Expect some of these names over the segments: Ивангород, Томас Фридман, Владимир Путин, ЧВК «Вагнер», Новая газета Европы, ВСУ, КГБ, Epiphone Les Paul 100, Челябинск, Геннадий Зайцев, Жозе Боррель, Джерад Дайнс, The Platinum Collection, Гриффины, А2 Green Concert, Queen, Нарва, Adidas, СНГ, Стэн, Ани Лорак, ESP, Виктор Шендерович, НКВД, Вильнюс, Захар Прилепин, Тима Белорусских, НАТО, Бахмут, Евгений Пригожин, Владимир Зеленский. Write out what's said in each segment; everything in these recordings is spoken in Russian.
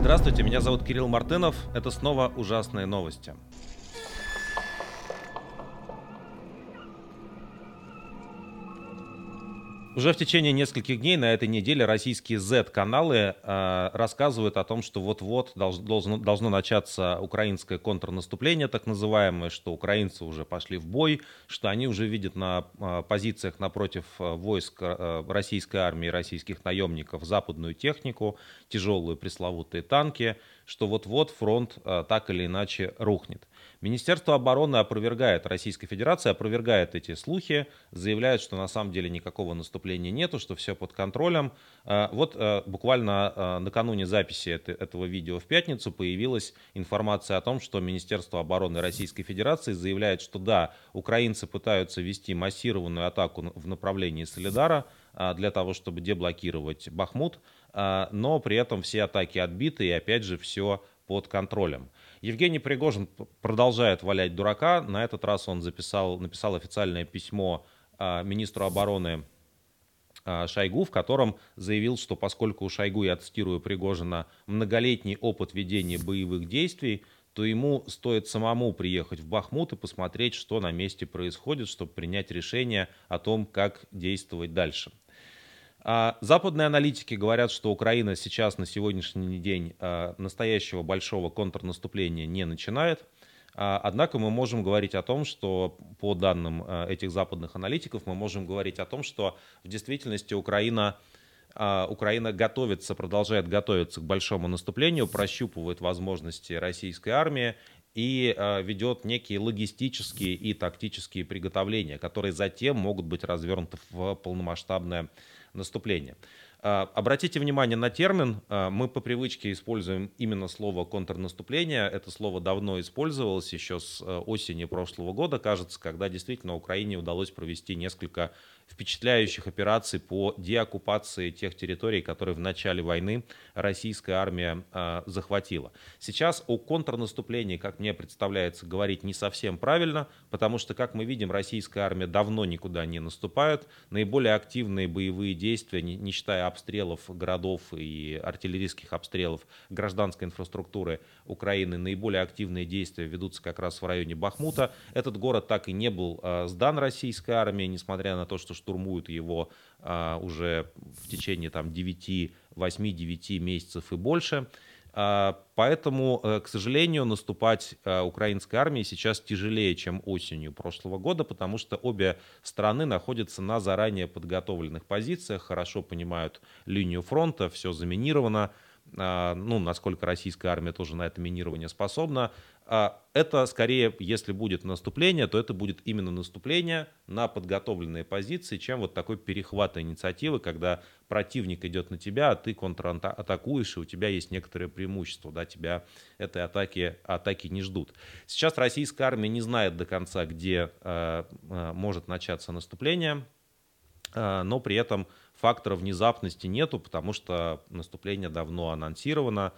Здравствуйте, меня зовут Кирилл Мартынов. Это снова «Ужасные новости». Уже в течение нескольких дней на этой неделе российские Z-каналы рассказывают о том, что вот-вот должно начаться украинское контрнаступление, так называемое, что украинцы уже пошли в бой, что они уже видят на позициях напротив войск российской армии, российских наемников западную технику, тяжелые пресловутые танки, что вот-вот фронт так или иначе рухнет. Министерство обороны опровергает, Российская Федерация опровергает эти слухи, заявляет, что на самом деле никакого наступления нету, что все под контролем. Вот буквально накануне записи этого видео в пятницу появилась информация о том, что Министерство обороны Российской Федерации заявляет, что да, украинцы пытаются вести массированную атаку в направлении Солидара для того, чтобы деблокировать Бахмут, но при этом все атаки отбиты и опять же все под контролем. Евгений Пригожин продолжает валять дурака. На этот раз он написал официальное письмо министру обороны Шойгу, в котором заявил, что поскольку у Шойгу, я цитирую Пригожина, многолетний опыт ведения боевых действий, то ему стоит самому приехать в Бахмут и посмотреть, что на месте происходит, чтобы принять решение о том, как действовать дальше. Западные аналитики говорят, что Украина сейчас на сегодняшний день настоящего большого контрнаступления не начинает. Однако мы можем говорить о том, что по данным этих западных аналитиков, мы можем говорить о том, что в действительности Украина готовится, продолжает готовиться к большому наступлению, прощупывает возможности российской армии и ведет некие логистические и тактические приготовления, которые затем могут быть развернуты в полномасштабное наступление. Обратите внимание на термин. Мы по привычке используем именно слово «контрнаступление». Это слово давно использовалось еще с осени прошлого года, кажется, когда действительно Украине удалось провести несколько впечатляющих операций по деоккупации тех территорий, которые в начале войны российская армия захватила. Сейчас о контрнаступлении, как мне представляется, говорить не совсем правильно, потому что, как мы видим, российская армия давно никуда не наступает. Наиболее активные боевые действия, не считая обстрелов городов и артиллерийских обстрелов гражданской инфраструктуры Украины, наиболее активные действия ведутся как раз в районе Бахмута. Этот город так и не был сдан российской армии, несмотря на то, что штурмуют его уже в течение 8-9 месяцев и больше. Поэтому, к сожалению, наступать украинской армии сейчас тяжелее, чем осенью прошлого года, потому что обе страны находятся на заранее подготовленных позициях, хорошо понимают линию фронта, все заминировано, насколько российская армия тоже на это минирование способна. Это скорее, если будет наступление, то это будет именно наступление на подготовленные позиции, чем вот такой перехват инициативы, когда противник идет на тебя, а ты контратакуешь, и у тебя есть некоторое преимущество, да, тебя этой атаки не ждут. Сейчас российская армия не знает до конца, где может начаться наступление, но при этом фактора внезапности нету, потому что наступление давно анонсировано,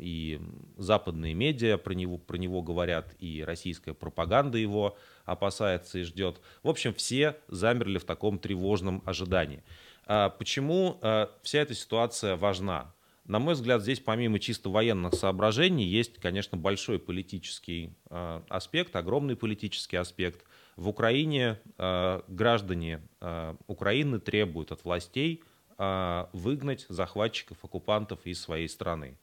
и западные медиа про него говорят, и российская пропаганда его опасается и ждет. В общем, все замерли в таком тревожном ожидании. Почему вся эта ситуация важна? На мой взгляд, здесь помимо чисто военных соображений есть, конечно, большой политический аспект, огромный политический аспект. В Украине граждане Украины требуют от властей выгнать захватчиков, оккупантов из своей страны.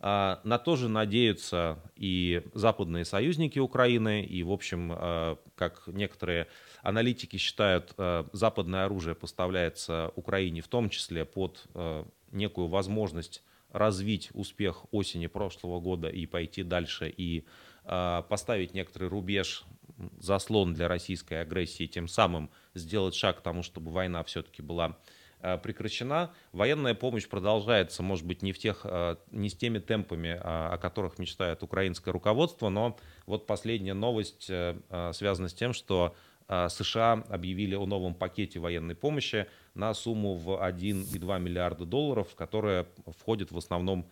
На то же надеются и западные союзники Украины, и, в общем, как некоторые аналитики считают, западное оружие поставляется Украине в том числе под некую возможность развить успех осени прошлого года и пойти дальше, и поставить некоторый рубеж, заслон для российской агрессии, тем самым сделать шаг к тому, чтобы война все-таки была прекращена. Военная помощь продолжается, может быть, не с теми темпами, о которых мечтает украинское руководство, но вот последняя новость связана с тем, что США объявили о новом пакете военной помощи на сумму в 1,2 миллиарда долларов, которая входит в основном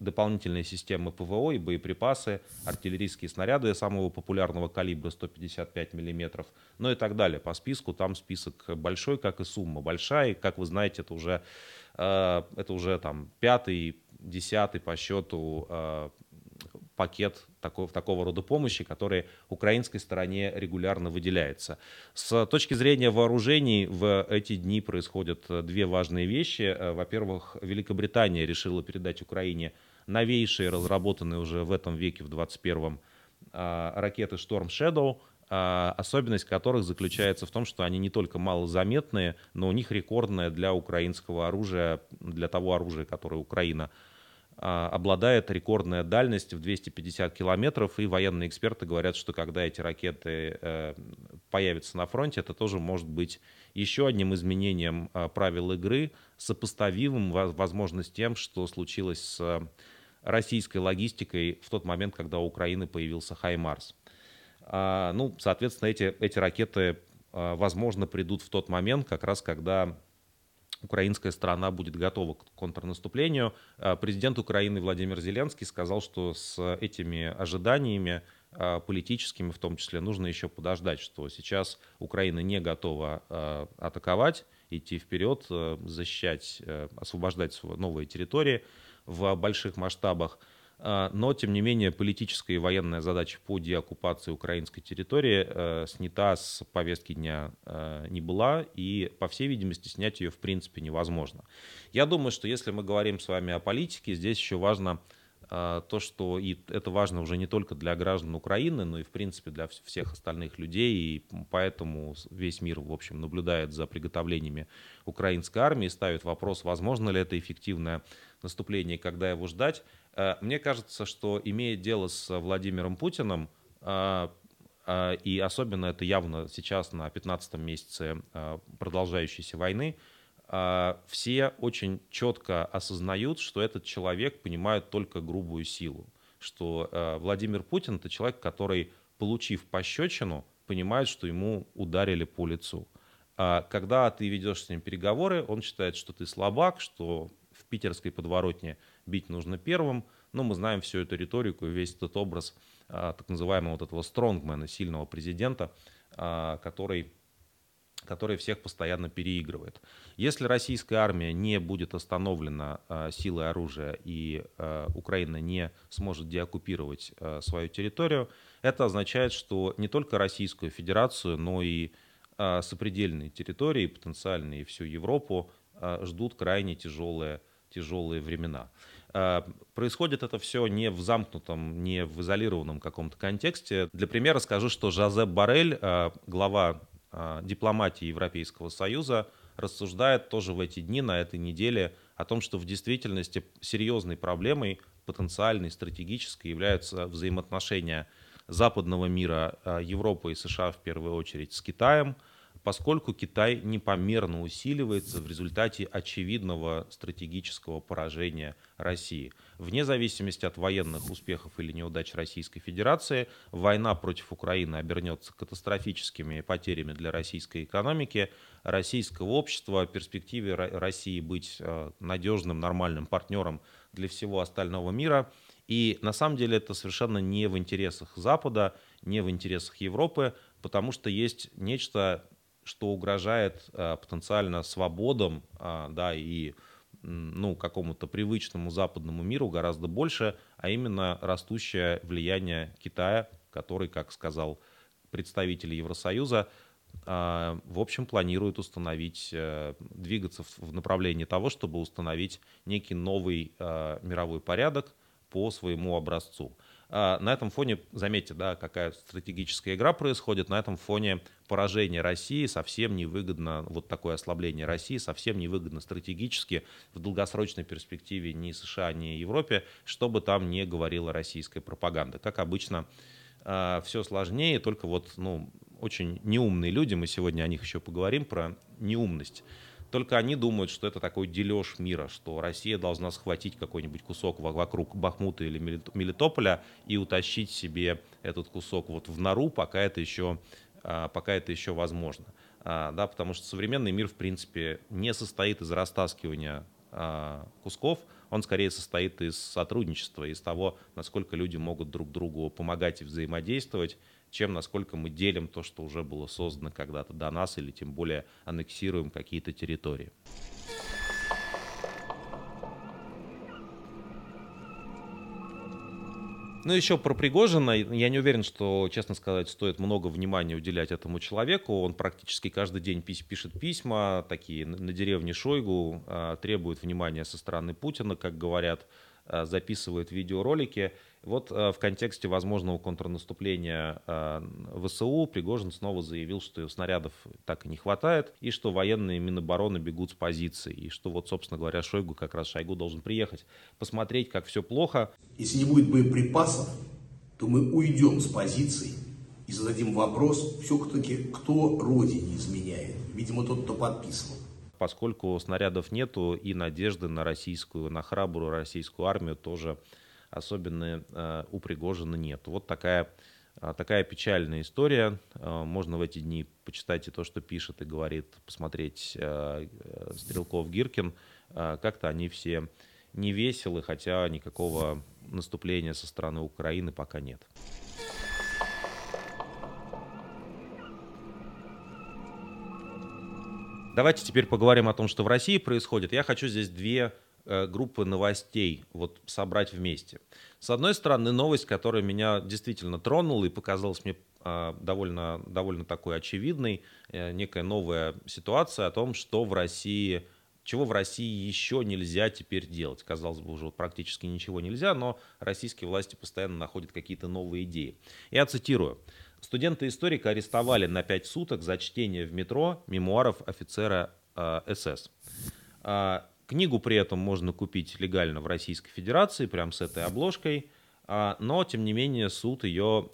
дополнительные системы ПВО и боеприпасы, артиллерийские снаряды самого популярного калибра 155 мм, ну и так далее. По списку там список большой, как и сумма большая. И, как вы знаете, это уже Это уже там 5-й, 10-й по счету пакет такого рода помощи, который украинской стороне регулярно выделяется. С точки зрения вооружений в эти дни происходят две важные вещи. Во-первых, Великобритания решила передать Украине новейшие, разработанные уже в этом веке, в 21-м, ракеты «Шторм Шэдоу», особенность которых заключается в том, что они не только малозаметные, но у них рекордная для украинского оружия, для того оружия, которое Украина обладает, рекордная дальность в 250 километров, и военные эксперты говорят, что когда эти ракеты появятся на фронте, это тоже может быть еще одним изменением правил игры, сопоставимым, возможно, с тем, что случилось с российской логистикой в тот момент, когда у Украины появился «Хаймарс». Ну, соответственно, эти ракеты, возможно, придут в тот момент, как раз когда украинская сторона будет готова к контрнаступлению. Президент Украины Владимир Зеленский сказал, что с этими ожиданиями политическими, в том числе, нужно еще подождать, что сейчас Украина не готова атаковать, идти вперед, защищать, освобождать новые территории в больших масштабах. Но, тем не менее, политическая и военная задача по деоккупации украинской территории снята с повестки дня не была, и, по всей видимости, снять ее в принципе невозможно. Я думаю, что если мы говорим с вами о политике, здесь еще важно то, что и это важно уже не только для граждан Украины, но и, в принципе, для всех остальных людей, и поэтому весь мир, в общем, наблюдает за приготовлениями украинской армии, ставит вопрос, возможно ли это эффективное наступление, когда его ждать. Мне кажется, что, имея дело с Владимиром Путиным, и особенно это явно сейчас на 15-м месяце продолжающейся войны, все очень четко осознают, что этот человек понимает только грубую силу. Что Владимир Путин – это человек, который, получив пощечину, понимает, что ему ударили по лицу. Когда ты ведешь с ним переговоры, он считает, что ты слабак, что в питерской подворотне бить нужно первым, но мы знаем всю эту риторику и весь этот образ так называемого вот этого стронгмена, сильного президента, который всех постоянно переигрывает. Если российская армия не будет остановлена силой оружия и Украина не сможет деоккупировать свою территорию, это означает, что не только Российскую Федерацию, но и сопредельные территории, потенциальные всю Европу ждут крайне тяжелые времена. Происходит это все не в замкнутом, не в изолированном каком-то контексте. Для примера скажу, что Жозе Боррель, глава дипломатии Европейского Союза, рассуждает тоже в эти дни, на этой неделе, о том, что в действительности серьезной проблемой, потенциальной, стратегической, являются взаимоотношения западного мира, Европы и США в первую очередь, с Китаем, поскольку Китай непомерно усиливается в результате очевидного стратегического поражения России. Вне зависимости от военных успехов или неудач Российской Федерации, война против Украины обернется катастрофическими потерями для российской экономики, российского общества, перспективе России быть надежным, нормальным партнером для всего остального мира. И на самом деле это совершенно не в интересах Запада, не в интересах Европы, потому что есть нечто, что угрожает потенциально свободам, да, и какому-то привычному западному миру гораздо больше, а именно растущее влияние Китая, который, как сказал представитель Евросоюза, в общем, планирует двигаться в направлении того, чтобы установить некий новый мировой порядок по своему образцу. На этом фоне, заметьте, да, какая стратегическая игра происходит, на этом фоне поражение России совсем невыгодно, вот такое ослабление России совсем невыгодно стратегически в долгосрочной перспективе ни США, ни Европе, что бы там ни говорила российская пропаганда. Как обычно, все сложнее, только очень неумные люди, мы сегодня о них еще поговорим, про неумность. Только они думают, что это такой дележ мира, что Россия должна схватить какой-нибудь кусок вокруг Бахмута или Мелитополя и утащить себе этот кусок в нору, пока это еще возможно. Да, потому что современный мир, в принципе, не состоит из растаскивания кусков, он скорее состоит из сотрудничества, из того, насколько люди могут друг другу помогать и взаимодействовать, чем насколько мы делим то, что уже было создано когда-то до нас, или тем более аннексируем какие-то территории. Ну, еще про Пригожина. Я не уверен, что, честно сказать, стоит много внимания уделять этому человеку. Он практически каждый день пишет письма, такие на деревне Шойгу, требует внимания со стороны Путина, как говорят, записывает видеоролики. Вот в контексте возможного контрнаступления ВСУ Пригожин снова заявил, что снарядов так и не хватает, и что военные Минобороны бегут с позиций, и что вот, собственно говоря, Шойгу должен приехать, посмотреть, как все плохо. Если не будет боеприпасов, то мы уйдем с позиций и зададим вопрос все-таки, кто родине изменяет. Видимо, тот, кто подписывал. Поскольку снарядов нету и надежды на храбрую российскую армию тоже особенно у Пригожина нет. Вот такая печальная история. Можно в эти дни почитать и то, что пишет и говорит, посмотреть Стрелков, Гиркин. Как-то они все невеселы, хотя никакого наступления со стороны Украины пока нет. Давайте теперь поговорим о том, что в России происходит. Я хочу здесь две группы новостей вот собрать вместе. С одной стороны, новость, которая меня действительно тронула и показалась мне довольно такой очевидной, некая новая ситуация о том, что в России, чего в России еще нельзя теперь делать. Казалось бы, уже практически ничего нельзя, но российские власти постоянно находят какие-то новые идеи. Я цитирую. Студента-историка арестовали на 5 суток за чтение в метро мемуаров офицера СС. Книгу при этом можно купить легально в Российской Федерации, прям с этой обложкой, но, тем не менее, суд ее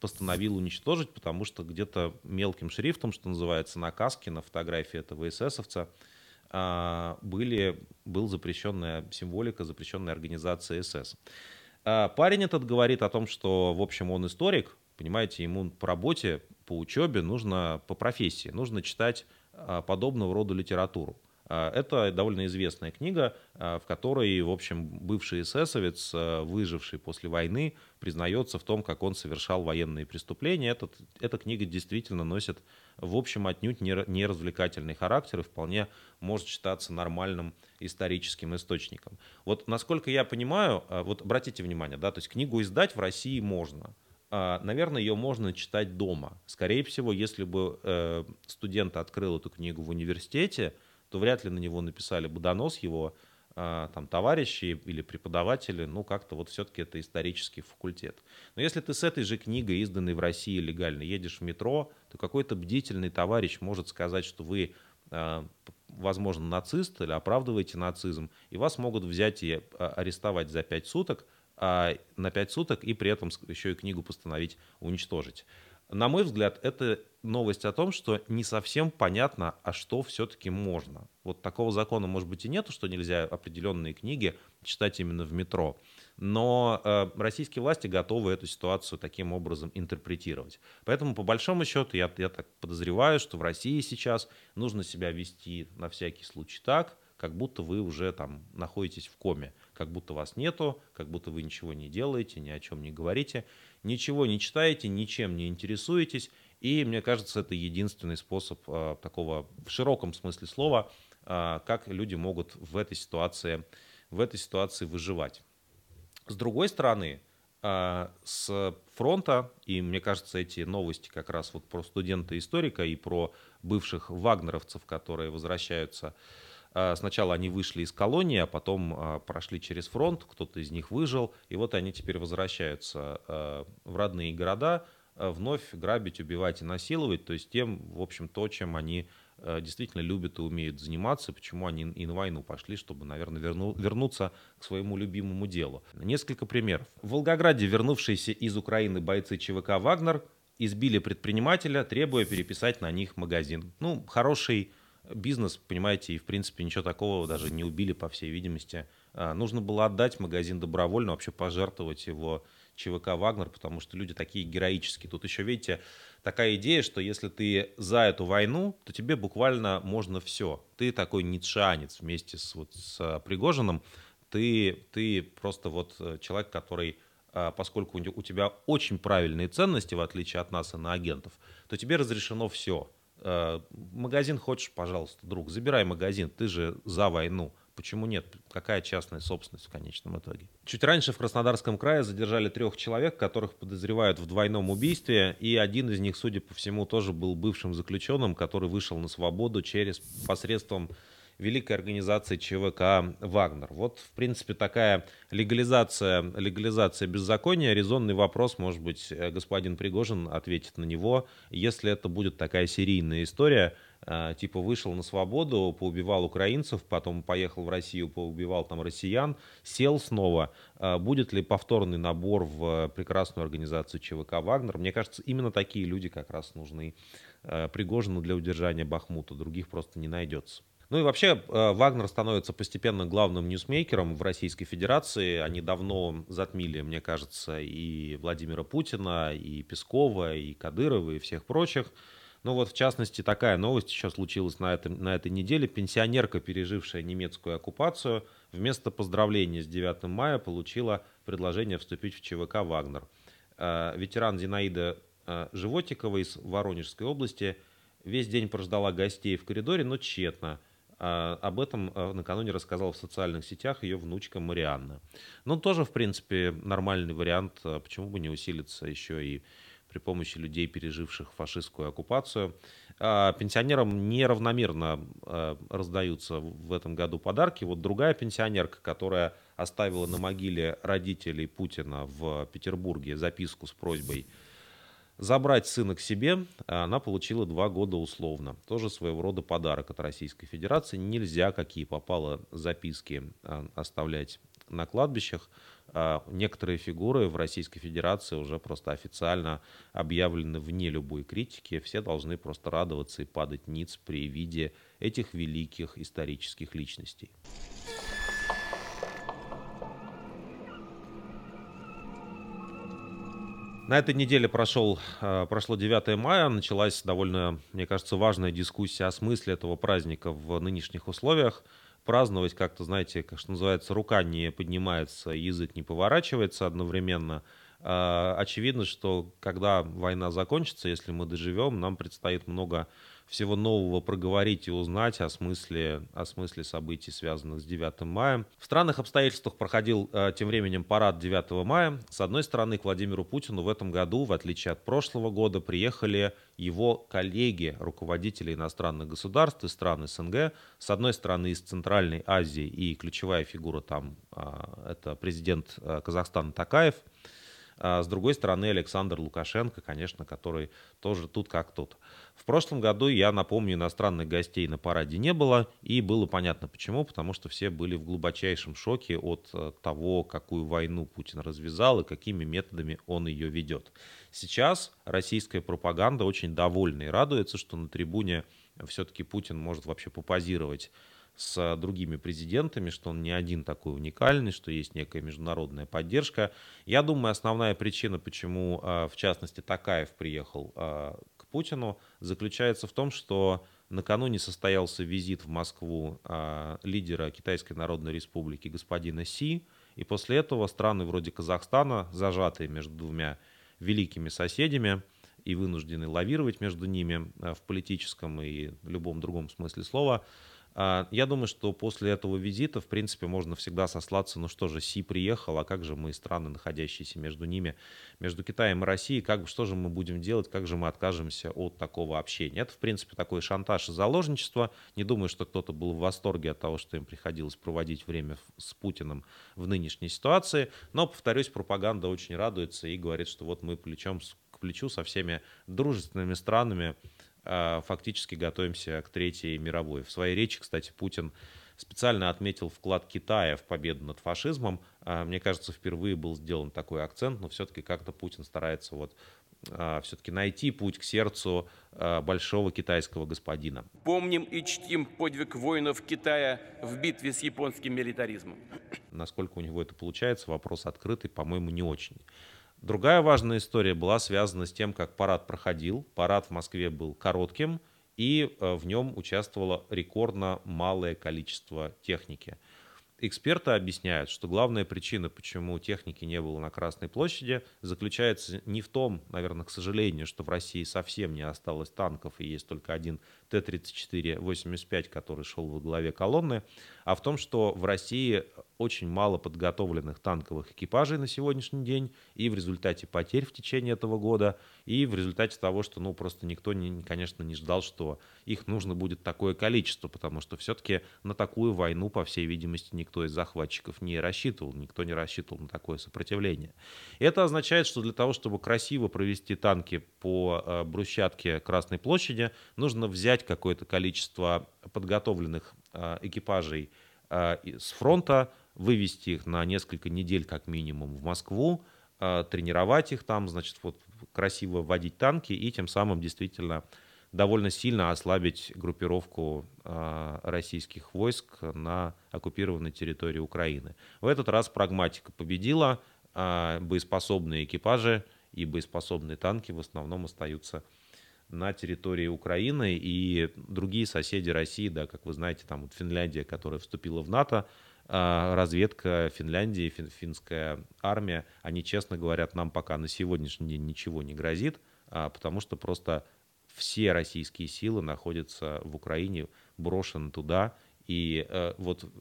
постановил уничтожить, потому что где-то мелким шрифтом, что называется, на каске, на фотографии этого эсэсовца, была запрещенная символика, запрещенная организация СС. Парень этот говорит о том, что, в общем, он историк, понимаете, ему по работе, по учебе, по профессии, нужно читать подобного рода литературу. Это довольно известная книга, в которой, в общем, бывший эсэсовец, выживший после войны, признается в том, как он совершал военные преступления. Эта книга действительно носит, в общем, отнюдь не развлекательный характер и вполне может считаться нормальным историческим источником. Вот, насколько я понимаю, вот обратите внимание, да, то есть книгу издать в России можно. Наверное, ее можно читать дома. Скорее всего, если бы студент открыл эту книгу в университете, то вряд ли на него написали бы донос его там, товарищи или преподаватели, как-то вот все-таки это исторический факультет. Но если ты с этой же книгой, изданной в России легально, едешь в метро, то какой-то бдительный товарищ может сказать, что вы, возможно, нацист или оправдываете нацизм, и вас могут взять и арестовать за 5 суток, и при этом еще и книгу постановить уничтожить. На мой взгляд, это новость о том, что не совсем понятно, а что все-таки можно. Вот такого закона, может быть, и нету, что нельзя определенные книги читать именно в метро. Но российские власти готовы эту ситуацию таким образом интерпретировать. Поэтому, по большому счету, я так подозреваю, что в России сейчас нужно себя вести на всякий случай так, как будто вы уже там находитесь в коме, как будто вас нету, как будто вы ничего не делаете, ни о чем не говорите, ничего не читаете, ничем не интересуетесь. И, мне кажется, это единственный способ такого, в широком смысле слова, как люди могут в этой ситуации выживать. С другой стороны, с фронта, и мне кажется, эти новости как раз вот про студента-историка и про бывших вагнеровцев, которые возвращаются. Сначала они вышли из колонии, а потом прошли через фронт, кто-то из них выжил, и вот они теперь возвращаются в родные города, вновь грабить, убивать и насиловать, то есть тем, в общем, то, чем они действительно любят и умеют заниматься, почему они и на войну пошли, чтобы, наверное, вернуться к своему любимому делу. Несколько примеров. В Волгограде вернувшиеся из Украины бойцы ЧВК «Вагнер» избили предпринимателя, требуя переписать на них магазин. Хороший бизнес, понимаете, и в принципе ничего такого, даже не убили, по всей видимости. Нужно было отдать магазин добровольно, вообще пожертвовать его ЧВК «Вагнер», потому что люди такие героические. Тут еще, видите, такая идея, что если ты за эту войну, то тебе буквально можно все. Ты такой ницшеанец вместе с Пригожиным. Ты просто вот человек, который, поскольку у тебя очень правильные ценности, в отличие от нас, иноагентов, то тебе разрешено все. Магазин хочешь, пожалуйста, друг, забирай магазин, ты же за войну. Почему нет? Какая частная собственность в конечном итоге? Чуть раньше в Краснодарском крае задержали 3 человек, которых подозревают в двойном убийстве, и один из них, судя по всему, тоже был бывшим заключенным, который вышел на свободу через посредством великой организации ЧВК «Вагнер». Вот, в принципе, такая легализация беззакония. Резонный вопрос, может быть, господин Пригожин ответит на него, если это будет такая серийная история. Типа вышел на свободу, поубивал украинцев, потом поехал в Россию, поубивал там россиян, сел снова. Будет ли повторный набор в прекрасную организацию ЧВК «Вагнер»? Мне кажется, именно такие люди как раз нужны Пригожину для удержания Бахмута. Других просто не найдется. Ну и вообще, «Вагнер» становится постепенно главным ньюсмейкером в Российской Федерации. Они давно затмили, мне кажется, и Владимира Путина, и Пескова, и Кадырова, и всех прочих. Ну вот, в частности, такая новость еще случилась на этой неделе. Пенсионерка, пережившая немецкую оккупацию, вместо поздравления с 9 мая получила предложение вступить в ЧВК «Вагнер». Ветеран Зинаида Животикова из Воронежской области весь день прождала гостей в коридоре, но тщетно. Об этом накануне рассказала в социальных сетях ее внучка Марианна. Ну, тоже, в принципе, нормальный вариант, почему бы не усилиться еще и при помощи людей, переживших фашистскую оккупацию. Пенсионерам неравномерно раздаются в этом году подарки. Вот другая пенсионерка, которая оставила на могиле родителей Путина в Петербурге записку с просьбой забрать сына к себе, она получила 2 года условно. Тоже своего рода подарок от Российской Федерации. Нельзя, какие попало записки, оставлять на кладбищах. Некоторые фигуры в Российской Федерации уже просто официально объявлены вне любой критики. Все должны просто радоваться и падать ниц при виде этих великих исторических личностей. На этой неделе прошло 9 мая, началась довольно, мне кажется, важная дискуссия о смысле этого праздника в нынешних условиях. Праздновать как-то, знаете, как что называется, рука не поднимается, язык не поворачивается одновременно. Очевидно, что когда война закончится, если мы доживем, нам предстоит много всего нового проговорить и узнать о смысле событий, связанных с 9 мая. В странных обстоятельствах проходил тем временем парад 9 мая. С одной стороны, к Владимиру Путину в этом году, в отличие от прошлого года, приехали его коллеги, руководители иностранных государств и стран СНГ. С одной стороны, из Центральной Азии, и ключевая фигура там — это президент Казахстана Токаев. С другой стороны, Александр Лукашенко, конечно, который тоже тут как тут. В прошлом году, я напомню, иностранных гостей на параде не было, и было понятно почему, потому что все были в глубочайшем шоке от того, какую войну Путин развязал и какими методами он ее ведет. Сейчас российская пропаганда очень довольна и радуется, что на трибуне все-таки Путин может вообще попозировать с другими президентами, что он не один такой уникальный, что есть некая международная поддержка. Я думаю, основная причина, почему, в частности, Токаев приехал к Путину, заключается в том, что накануне состоялся визит в Москву лидера Китайской Народной Республики господина Си, и после этого страны вроде Казахстана, зажатые между двумя великими соседями и вынуждены лавировать между ними в политическом и любом другом смысле слова, я думаю, что после этого визита, в принципе, можно всегда сослаться, ну что же, Си приехал, а как же мы, страны, находящиеся между ними, между Китаем и Россией, что же мы будем делать, как же мы откажемся от такого общения. Это, в принципе, такой шантаж и заложничество. Не думаю, что кто-то был в восторге от того, что им приходилось проводить время с Путиным в нынешней ситуации. Но, повторюсь, пропаганда очень радуется и говорит, что вот мы плечом к плечу со всеми дружественными странами фактически готовимся к Третьей мировой. В своей речи, кстати, Путин специально отметил вклад Китая в победу над фашизмом. Мне кажется, впервые был сделан такой акцент, но все-таки как-то Путин старается все-таки найти путь к сердцу большого китайского господина. Помним и чтим подвиг воинов Китая в битве с японским милитаризмом. Насколько у него это получается, вопрос открытый, по-моему, не очень. Другая важная история была связана с тем, как парад проходил. Парад в Москве был коротким, и в нем участвовало рекордно малое количество техники. Эксперты объясняют, что главная причина, почему техники не было на Красной площади, заключается не в том, наверное, к сожалению, что в России совсем не осталось танков и есть только один Т-34-85, который шел во главе колонны, а в том, что в России очень мало подготовленных танковых экипажей на сегодняшний день, и в результате потерь в течение этого года, и в результате того, что просто никто, конечно, не ждал, что их нужно будет такое количество, потому что все-таки на такую войну, по всей видимости, никто из захватчиков не рассчитывал, никто не рассчитывал на такое сопротивление. Это означает, что для того, чтобы красиво провести танки по брусчатке Красной площади, нужно взять какое-то количество подготовленных экипажей с фронта, вывести их на несколько недель как минимум в Москву, тренировать их там, красиво водить танки и тем самым действительно довольно сильно ослабить группировку российских войск на оккупированной территории Украины. В этот раз прагматика победила, боеспособные экипажи и боеспособные танки в основном остаются на территории Украины, и другие соседи России, да, как вы знаете, там Финляндия, которая вступила в НАТО, разведка Финляндии, финская армия, они честно говорят, нам пока на сегодняшний день ничего не грозит, потому что просто все российские силы находятся в Украине, брошены туда, и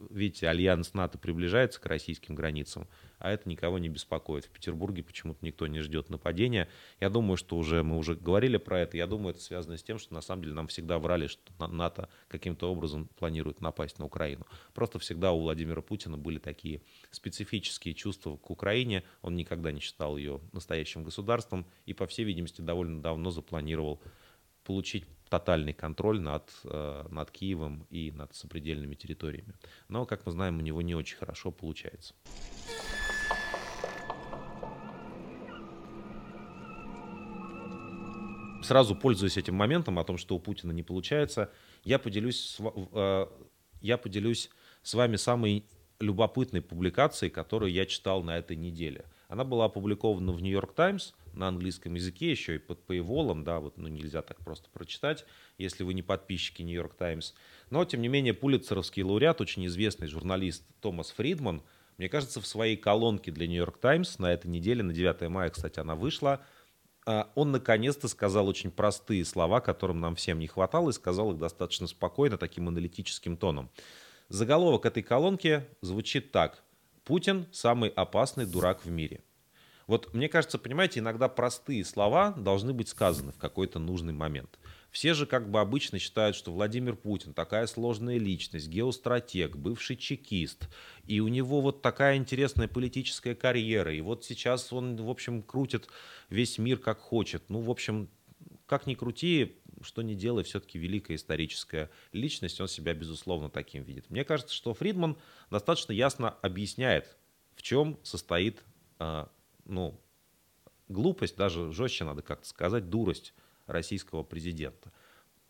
видите, альянс НАТО приближается к российским границам, а это никого не беспокоит. В Петербурге почему-то никто не ждет нападения. Я думаю, что мы уже говорили про это. Я думаю, это связано с тем, что на самом деле нам всегда врали, что НАТО каким-то образом планирует напасть на Украину. Просто всегда у Владимира Путина были такие специфические чувства к Украине. Он никогда не считал ее настоящим государством и, по всей видимости, довольно давно запланировал получить тотальный контроль над Киевом и над сопредельными территориями. Но, как мы знаем, у него не очень хорошо получается. Сразу, пользуясь этим моментом о том, что у Путина не получается, я поделюсь с вами самой любопытной публикацией, которую я читал на этой неделе. Она была опубликована в New York Times на английском языке, еще и под пейволом, нельзя так просто прочитать, если вы не подписчики New York Times. Но, тем не менее, пулитцеровский лауреат, очень известный журналист Томас Фридман, мне кажется, в своей колонке для New York Times на этой неделе, на 9 мая, кстати, она вышла, он наконец-то сказал очень простые слова, которым нам всем не хватало, и сказал их достаточно спокойно, таким аналитическим тоном. Заголовок этой колонки звучит так. «Путин – самый опасный дурак в мире». Мне кажется, понимаете, иногда простые слова должны быть сказаны в какой-то нужный момент. Все же обычно считают, что Владимир Путин такая сложная личность, геостратег, бывший чекист, и у него такая интересная политическая карьера, и сейчас он, крутит весь мир как хочет. Как ни крути, что ни делай, все-таки великая историческая личность, он себя, безусловно, таким видит. Мне кажется, что Фридман достаточно ясно объясняет, в чем состоит глупость, даже жестче надо как-то сказать, дурость российского президента.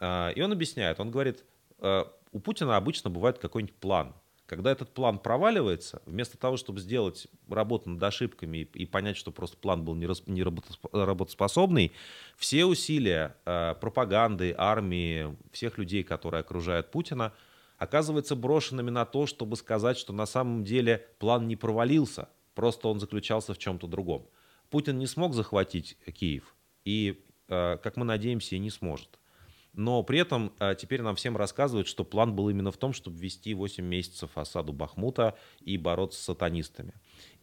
И он объясняет, он говорит, у Путина обычно бывает какой-нибудь план. Когда этот план проваливается, вместо того, чтобы сделать работу над ошибками и понять, что просто план был не работоспособный, все усилия пропаганды, армии, всех людей, которые окружают Путина, оказываются брошенными на то, чтобы сказать, что на самом деле план не провалился. Просто он заключался в чем-то другом. Путин не смог захватить Киев, и, как мы надеемся, и не сможет. Но при этом теперь нам всем рассказывают, что план был именно в том, чтобы вести 8 месяцев осаду Бахмута и бороться с сатанистами.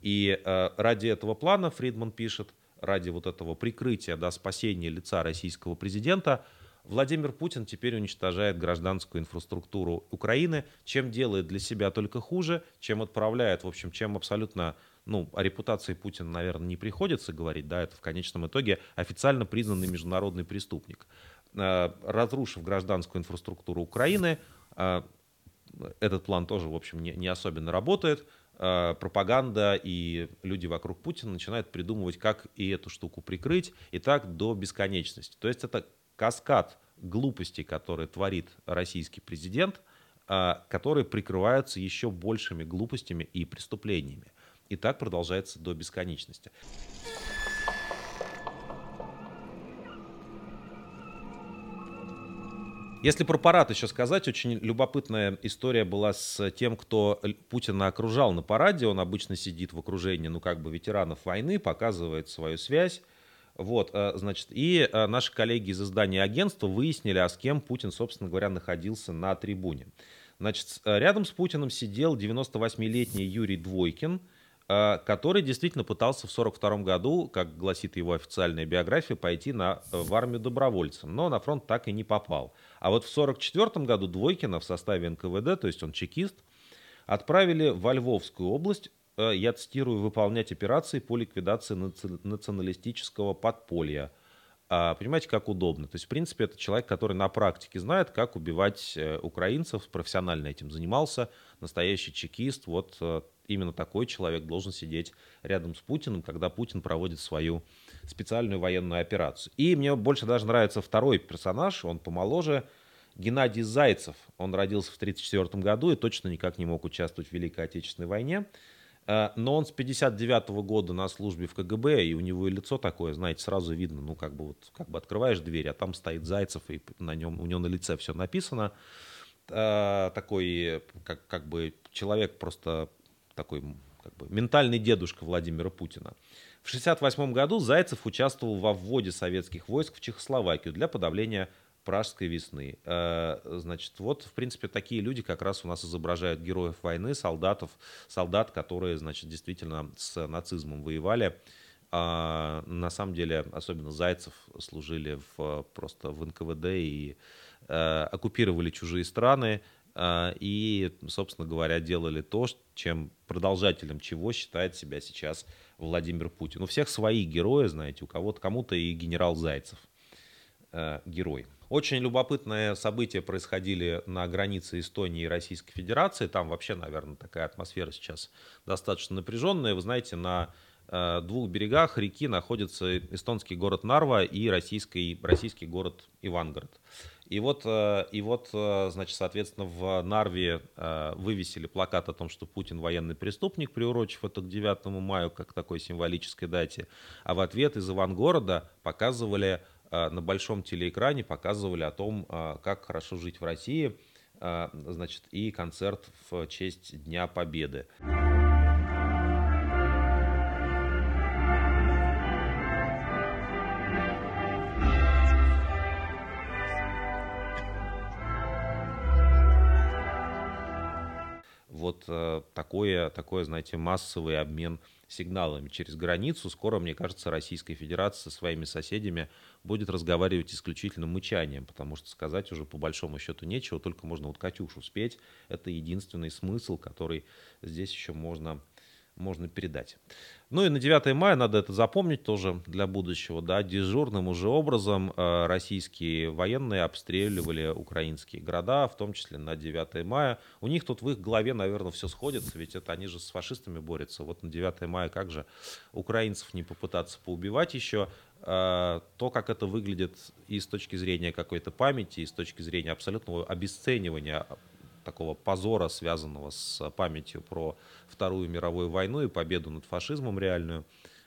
И ради этого плана, Фридман пишет, ради этого прикрытия, спасения лица российского президента, Владимир Путин теперь уничтожает гражданскую инфраструктуру Украины, чем делает для себя только хуже, чем отправляет, чем абсолютно, о репутации Путина, наверное, не приходится говорить, это в конечном итоге официально признанный международный преступник. Разрушив гражданскую инфраструктуру Украины, этот план тоже, не особенно работает. Пропаганда и люди вокруг Путина начинают придумывать, как и эту штуку прикрыть, и так до бесконечности. То есть это каскад глупостей, которые творит российский президент, которые прикрываются еще большими глупостями и преступлениями. И так продолжается до бесконечности. Если про парад еще сказать, очень любопытная история была с тем, кто Путина окружал на параде. Он обычно сидит в окружении, ветеранов войны, показывает свою связь. Вот, значит, и наши коллеги из издания агентства выяснили, а с кем Путин, собственно говоря, находился на трибуне. Значит, рядом с Путиным сидел 98-летний Юрий Двойкин, который действительно пытался в 1942 году, как гласит его официальная биография, пойти в армию добровольцем, но на фронт так и не попал. А вот в 1944 году Двойкина в составе НКВД, то есть он чекист, отправили во Львовскую область, я цитирую, выполнять операции по ликвидации националистического подполья. Понимаете, как удобно. То есть, в принципе, это человек, который на практике знает, как убивать украинцев, профессионально этим занимался, настоящий чекист. Вот именно такой человек должен сидеть рядом с Путиным, когда Путин проводит свою специальную военную операцию. И мне больше даже нравится второй персонаж, он помоложе, Геннадий Зайцев. Он родился в 1934 году и точно никак не мог участвовать в Великой Отечественной войне. Но он с 1959 года на службе в КГБ, и у него и лицо такое, знаете, сразу видно, ну как бы вот, как бы открываешь дверь, а там стоит Зайцев, и на нем, у него на лице все написано. Такой, как бы человек просто такой, как бы ментальный дедушка Владимира Путина. В 1968 году Зайцев участвовал во вводе советских войск в Чехословакию для подавления Пражской весны. Значит, вот, в принципе, такие люди как раз у нас изображают героев войны, солдат, которые, значит, действительно с нацизмом воевали. На самом деле, особенно Зайцев, служили просто в НКВД и оккупировали чужие страны и, собственно говоря, делали то, чем продолжателем чего считает себя сейчас Владимир Путин. У всех свои герои, знаете, у кого-то, кому-то и генерал Зайцев герой. Очень любопытные события происходили на границе Эстонии и Российской Федерации. Там вообще, наверное, такая атмосфера сейчас достаточно напряженная. Вы знаете, на двух берегах реки находится эстонский город Нарва и российский город Ивангород. И вот, значит, соответственно, в Нарве вывесили плакат о том, что Путин военный преступник, приурочив это к 9 мая, как такой символической дате. А в ответ из Ивангорода на большом телеэкране показывали о том, как хорошо жить в России, значит, и концерт в честь Дня Победы. Вот такое, знаете, массовый обмен сигналами через границу. Скоро, мне кажется, Российская Федерация со своими соседями будет разговаривать исключительно мычанием, потому что сказать уже по большому счету нечего, только можно вот «Катюшу» спеть. Это единственный смысл, который здесь еще можно передать. Ну и на 9 мая, надо это запомнить тоже для будущего, да, дежурным уже образом российские военные обстреливали украинские города, в том числе на 9 мая. У них тут в их голове, наверное, все сходится, ведь это они же с фашистами борются. Вот на 9 мая как же украинцев не попытаться поубивать еще. То, как это выглядит и с точки зрения какой-то памяти, и с точки зрения абсолютного обесценивания такого позора, связанного с памятью про Вторую мировую войну и победу над фашизмом реальную.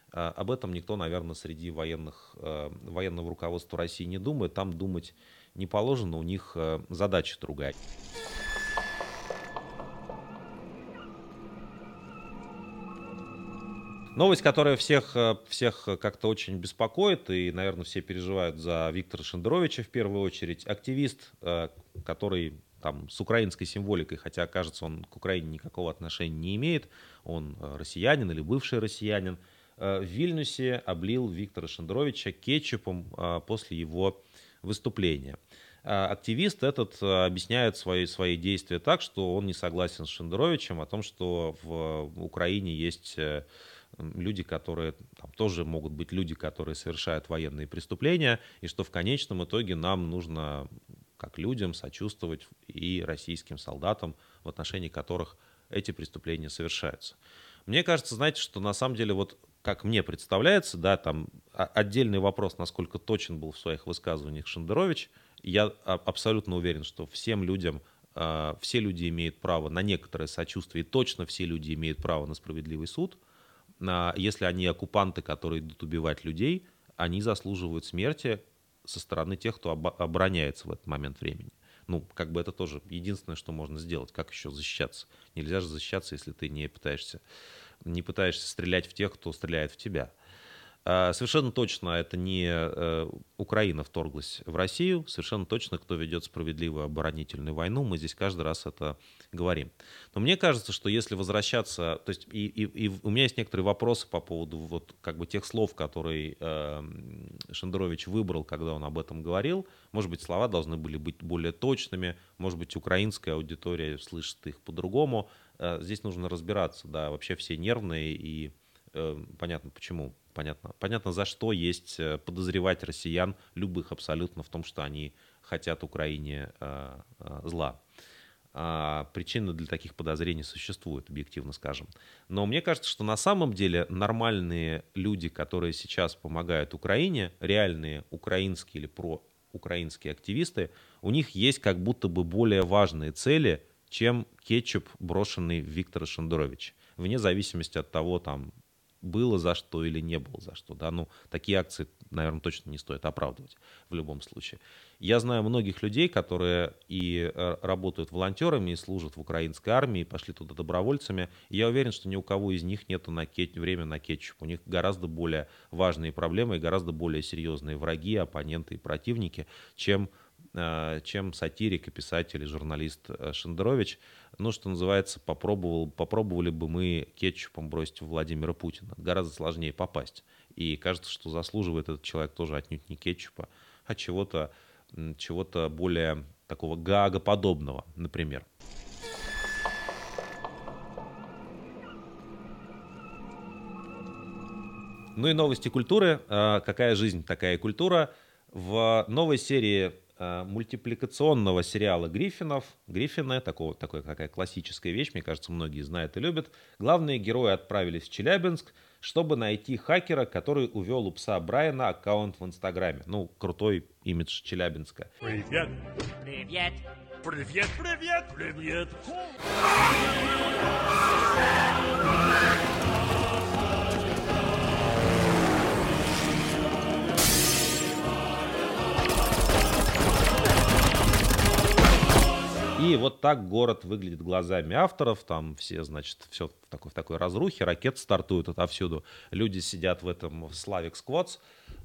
Об этом никто, наверное, среди военного руководства России не думает. Там думать не положено, у них задача другая. Новость, которая всех как-то очень беспокоит, и, наверное, все переживают за Виктора Шендеровича в первую очередь. Активист, который там с украинской символикой, хотя, кажется, он к Украине никакого отношения не имеет, он россиянин или бывший россиянин, в Вильнюсе облил Виктора Шендеровича кетчупом после его выступления. Активист этот объясняет свои действия так, что он не согласен с Шендеровичем о том, что в Украине есть люди, которые там тоже могут быть люди, которые совершают военные преступления, и что в конечном итоге нам нужно как людям сочувствовать и российским солдатам, в отношении которых эти преступления совершаются. Мне кажется, знаете, что на самом деле, вот как мне представляется, да, там отдельный вопрос, насколько точен был в своих высказываниях Шендерович. Я абсолютно уверен, что всем людям, все люди имеют право на некоторое сочувствие, и точно все люди имеют право на справедливый суд. Если они оккупанты, которые идут убивать людей, они заслуживают смерти со стороны тех, кто обороняется в этот момент времени. Ну, как бы это тоже единственное, что можно сделать. Как еще защищаться? Нельзя же защищаться, если ты не пытаешься стрелять в тех, кто стреляет в тебя. Совершенно точно это не Украина вторглась в Россию, совершенно точно кто ведет справедливую оборонительную войну, мы здесь каждый раз это говорим. Но мне кажется, что если возвращаться, то есть и у меня есть некоторые вопросы по поводу вот как бы тех слов, которые Шендерович выбрал, когда он об этом говорил, может быть, слова должны были быть более точными, может быть, украинская аудитория слышит их по-другому, здесь нужно разбираться, да, вообще все нервные и понятно почему. Понятно, за что есть подозревать россиян, любых абсолютно, в том, что они хотят Украине зла. Причины для таких подозрений существуют, объективно скажем. Но мне кажется, что на самом деле нормальные люди, которые сейчас помогают Украине, реальные украинские или проукраинские активисты, у них есть как будто бы более важные цели, чем кетчуп, брошенный в Виктора Шендеровича. Вне зависимости от того, там, было за что или не было за что. Да? Ну, такие акции, наверное, точно не стоит оправдывать в любом случае. Я знаю многих людей, которые и работают волонтерами, и служат в украинской армии, и пошли туда добровольцами. И я уверен, что ни у кого из них нет времени на кетчуп. У них гораздо более важные проблемы и гораздо более серьезные враги, оппоненты и противники, чем сатирик и писатель, и журналист Шендерович. Ну, что называется, попробовали бы мы кетчупом бросить в Владимира Путина. Гораздо сложнее попасть. И кажется, что заслуживает этот человек тоже отнюдь не кетчупа, а чего-то более такого гаагоподобного, например. Ну и новости культуры. Какая жизнь, такая и культура. В новой серии мультипликационного сериала «Гриффинов». «Гриффины» — такая классическая вещь, мне кажется, многие знают и любят. Главные герои отправились в Челябинск, чтобы найти хакера, который увел у пса Брайана аккаунт в Инстаграме. Ну, крутой имидж Челябинска. Привет! Привет! Привет! Привет! Привет! И вот так город выглядит глазами авторов, там все, значит, все в такой разрухе, ракеты стартуют отовсюду, люди сидят в этом Slavic Squats,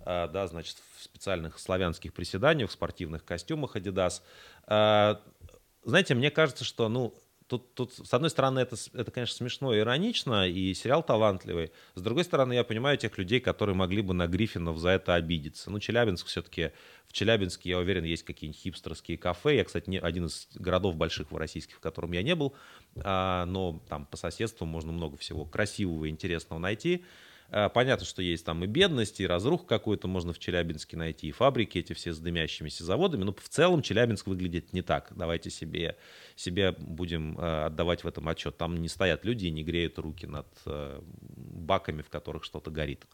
да, значит, в специальных славянских приседаниях, в спортивных костюмах Adidas. Знаете, мне кажется, что, ну, тут с одной стороны, это, конечно, смешно и иронично, и сериал талантливый, с другой стороны, я понимаю тех людей, которые могли бы на Гриффинов за это обидеться. Ну, Челябинск все-таки... В Челябинске, я уверен, есть какие-нибудь хипстерские кафе. Я, кстати, один из городов больших российских, в котором я не был, но там по соседству можно много всего красивого и интересного найти. Понятно, что есть там и бедность, и разрух какую-то можно в Челябинске найти, и фабрики эти все с дымящимися заводами. Но в целом Челябинск выглядит не так. Давайте себе будем отдавать в этом отчет. Там не стоят люди и не греют руки над баками, в которых что-то горит.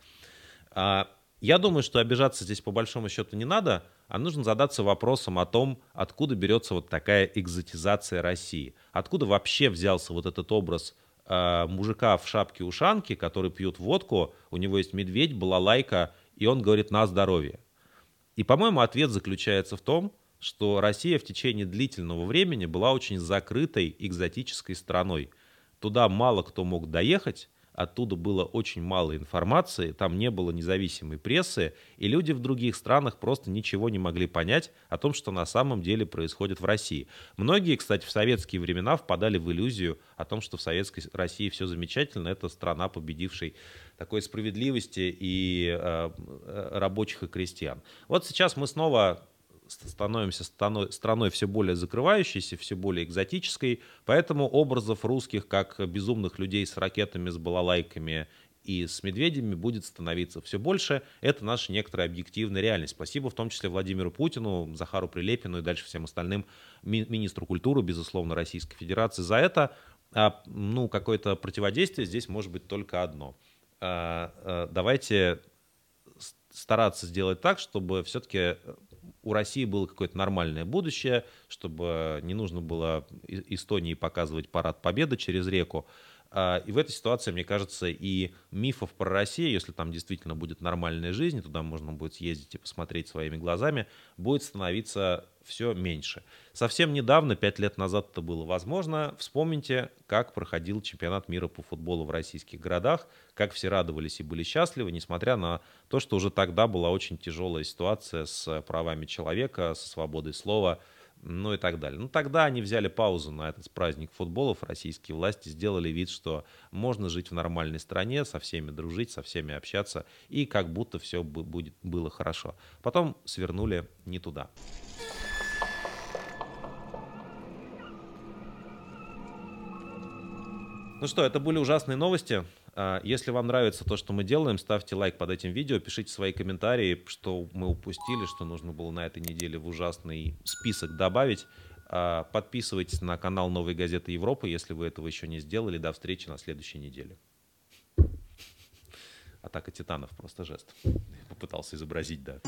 Я думаю, что обижаться здесь по большому счету не надо, а нужно задаться вопросом о том, откуда берется вот такая экзотизация России. Откуда вообще взялся вот этот образ мужика в шапке-ушанке, который пьет водку, у него есть медведь, балалайка, и он говорит «на здоровье». И, по-моему, ответ заключается в том, что Россия в течение длительного времени была очень закрытой экзотической страной. Туда мало кто мог доехать. Оттуда было очень мало информации, там не было независимой прессы, и люди в других странах просто ничего не могли понять о том, что на самом деле происходит в России. Многие, кстати, в советские времена впадали в иллюзию о том, что в советской России все замечательно, это страна, победившей такой справедливости и рабочих и крестьян. Вот сейчас мы снова становимся страной все более закрывающейся, все более экзотической, поэтому образов русских как безумных людей с ракетами, с балалайками и с медведями будет становиться все больше. Это наша некоторая объективная реальность. Спасибо в том числе Владимиру Путину, Захару Прилепину и дальше всем остальным, министру культуры, безусловно, Российской Федерации за это. Ну, какое-то противодействие здесь может быть только одно. Давайте стараться сделать так, чтобы все-таки у России было какое-то нормальное будущее, чтобы не нужно было Эстонии показывать парад победы через реку, И в этой ситуации, мне кажется, и мифов про Россию, если там действительно будет нормальная жизнь, туда можно будет съездить и посмотреть своими глазами, будет становиться все меньше. Совсем недавно, 5 лет назад это было возможно. Вспомните, как проходил чемпионат мира по футболу в российских городах, как все радовались и были счастливы, несмотря на то, что уже тогда была очень тяжелая ситуация с правами человека, со свободой слова, ну и так далее. Ну, тогда они взяли паузу на этот праздник футболов, российские власти сделали вид, что можно жить в нормальной стране, со всеми дружить, со всеми общаться, и как будто все было хорошо. Потом свернули не туда. Ну что, это были ужасные новости. Если вам нравится то, что мы делаем, ставьте лайк под этим видео, пишите свои комментарии, что мы упустили, что нужно было на этой неделе в ужасный список добавить. Подписывайтесь на канал «Новой газеты Европы», если вы этого еще не сделали. До встречи на следующей неделе. Атака титанов, просто жест. Попытался изобразить, да.